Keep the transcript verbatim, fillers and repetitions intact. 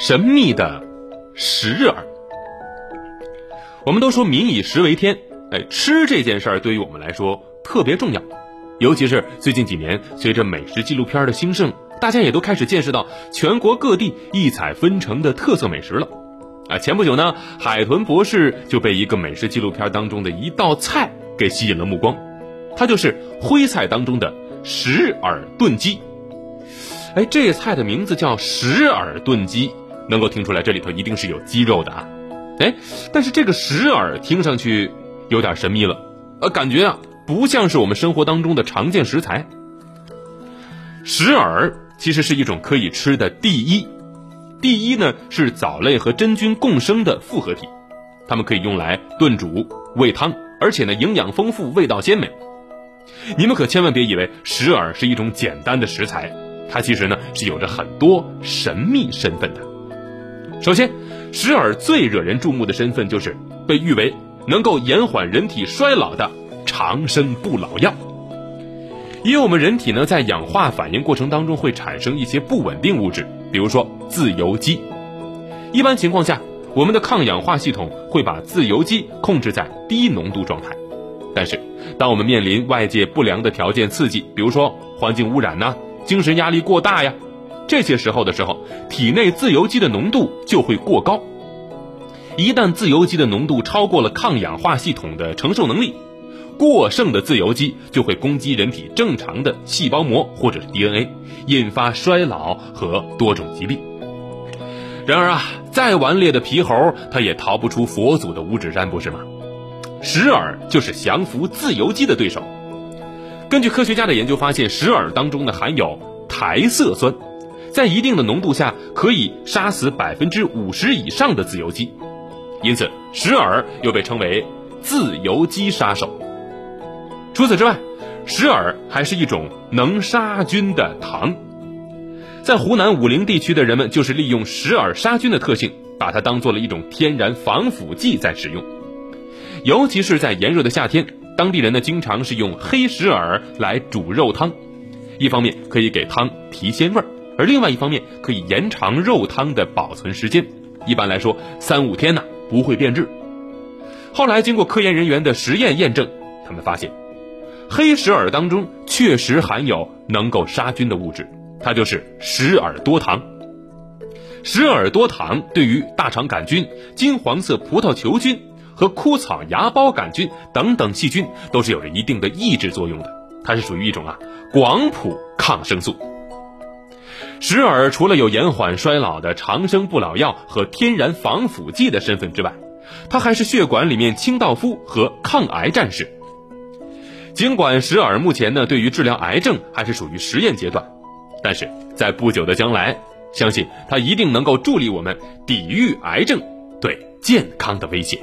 神秘的食饵。我们都说民以食为天，哎，吃这件事儿对于我们来说特别重要，尤其是最近几年，随着美食纪录片的兴盛，大家也都开始见识到全国各地异彩纷呈的特色美食了。啊，前不久呢，海豚博士就被一个美食纪录片当中的一道菜给吸引了目光，它就是徽菜当中的石耳炖鸡。哎，这菜的名字叫石耳炖鸡，能够听出来这里头一定是有鸡肉的啊。哎，但是这个石耳听上去有点神秘了，呃，感觉啊不像是我们生活当中的常见食材。石耳其实是一种可以吃的地衣，地衣呢是藻类和真菌共生的复合体，它们可以用来炖煮、煨汤，而且呢营养丰富，味道鲜美。你们可千万别以为石耳是一种简单的食材，它其实呢是有着很多神秘身份的。首先，石耳最惹人注目的身份就是被誉为能够延缓人体衰老的长生不老药。因为我们人体呢在氧化反应过程当中会产生一些不稳定物质，比如说自由基。一般情况下，我们的抗氧化系统会把自由基控制在低浓度状态，但是当我们面临外界不良的条件刺激，比如说环境污染啊、精神压力过大呀，这些时候的时候体内自由基的浓度就会过高。一旦自由基的浓度超过了抗氧化系统的承受能力，过剩的自由基就会攻击人体正常的细胞膜或者是 D N A， 引发衰老和多种疾病。然而啊，再顽劣的皮猴它也逃不出佛祖的五指山，不是吗？石耳就是降服自由基的对手。根据科学家的研究发现，石耳当中呢含有苔色酸，在一定的浓度下可以杀死 百分之五十 以上的自由基，因此石耳又被称为自由基杀手。除此之外，石耳还是一种能杀菌的糖。在湖南武陵地区的人们就是利用石耳杀菌的特性，把它当做了一种天然防腐剂在使用。尤其是在炎热的夏天，当地人呢经常是用黑石耳来煮肉汤，一方面可以给汤提鲜味儿，而另外一方面可以延长肉汤的保存时间，一般来说三五天呢、啊、不会变质。后来经过科研人员的实验验证，他们发现黑石耳当中确实含有能够杀菌的物质，它就是石耳多糖。石耳多糖对于大肠杆菌、金黄色葡萄球菌和枯草芽孢杆菌等等细菌都是有着一定的抑制作用的，它是属于一种啊广谱抗生素。石耳除了有延缓衰老的长生不老药和天然防腐剂的身份之外，它还是血管里面清道夫和抗癌战士。尽管石耳目前呢对于治疗癌症还是属于实验阶段，但是在不久的将来，相信它一定能够助力我们抵御癌症对健康的威胁。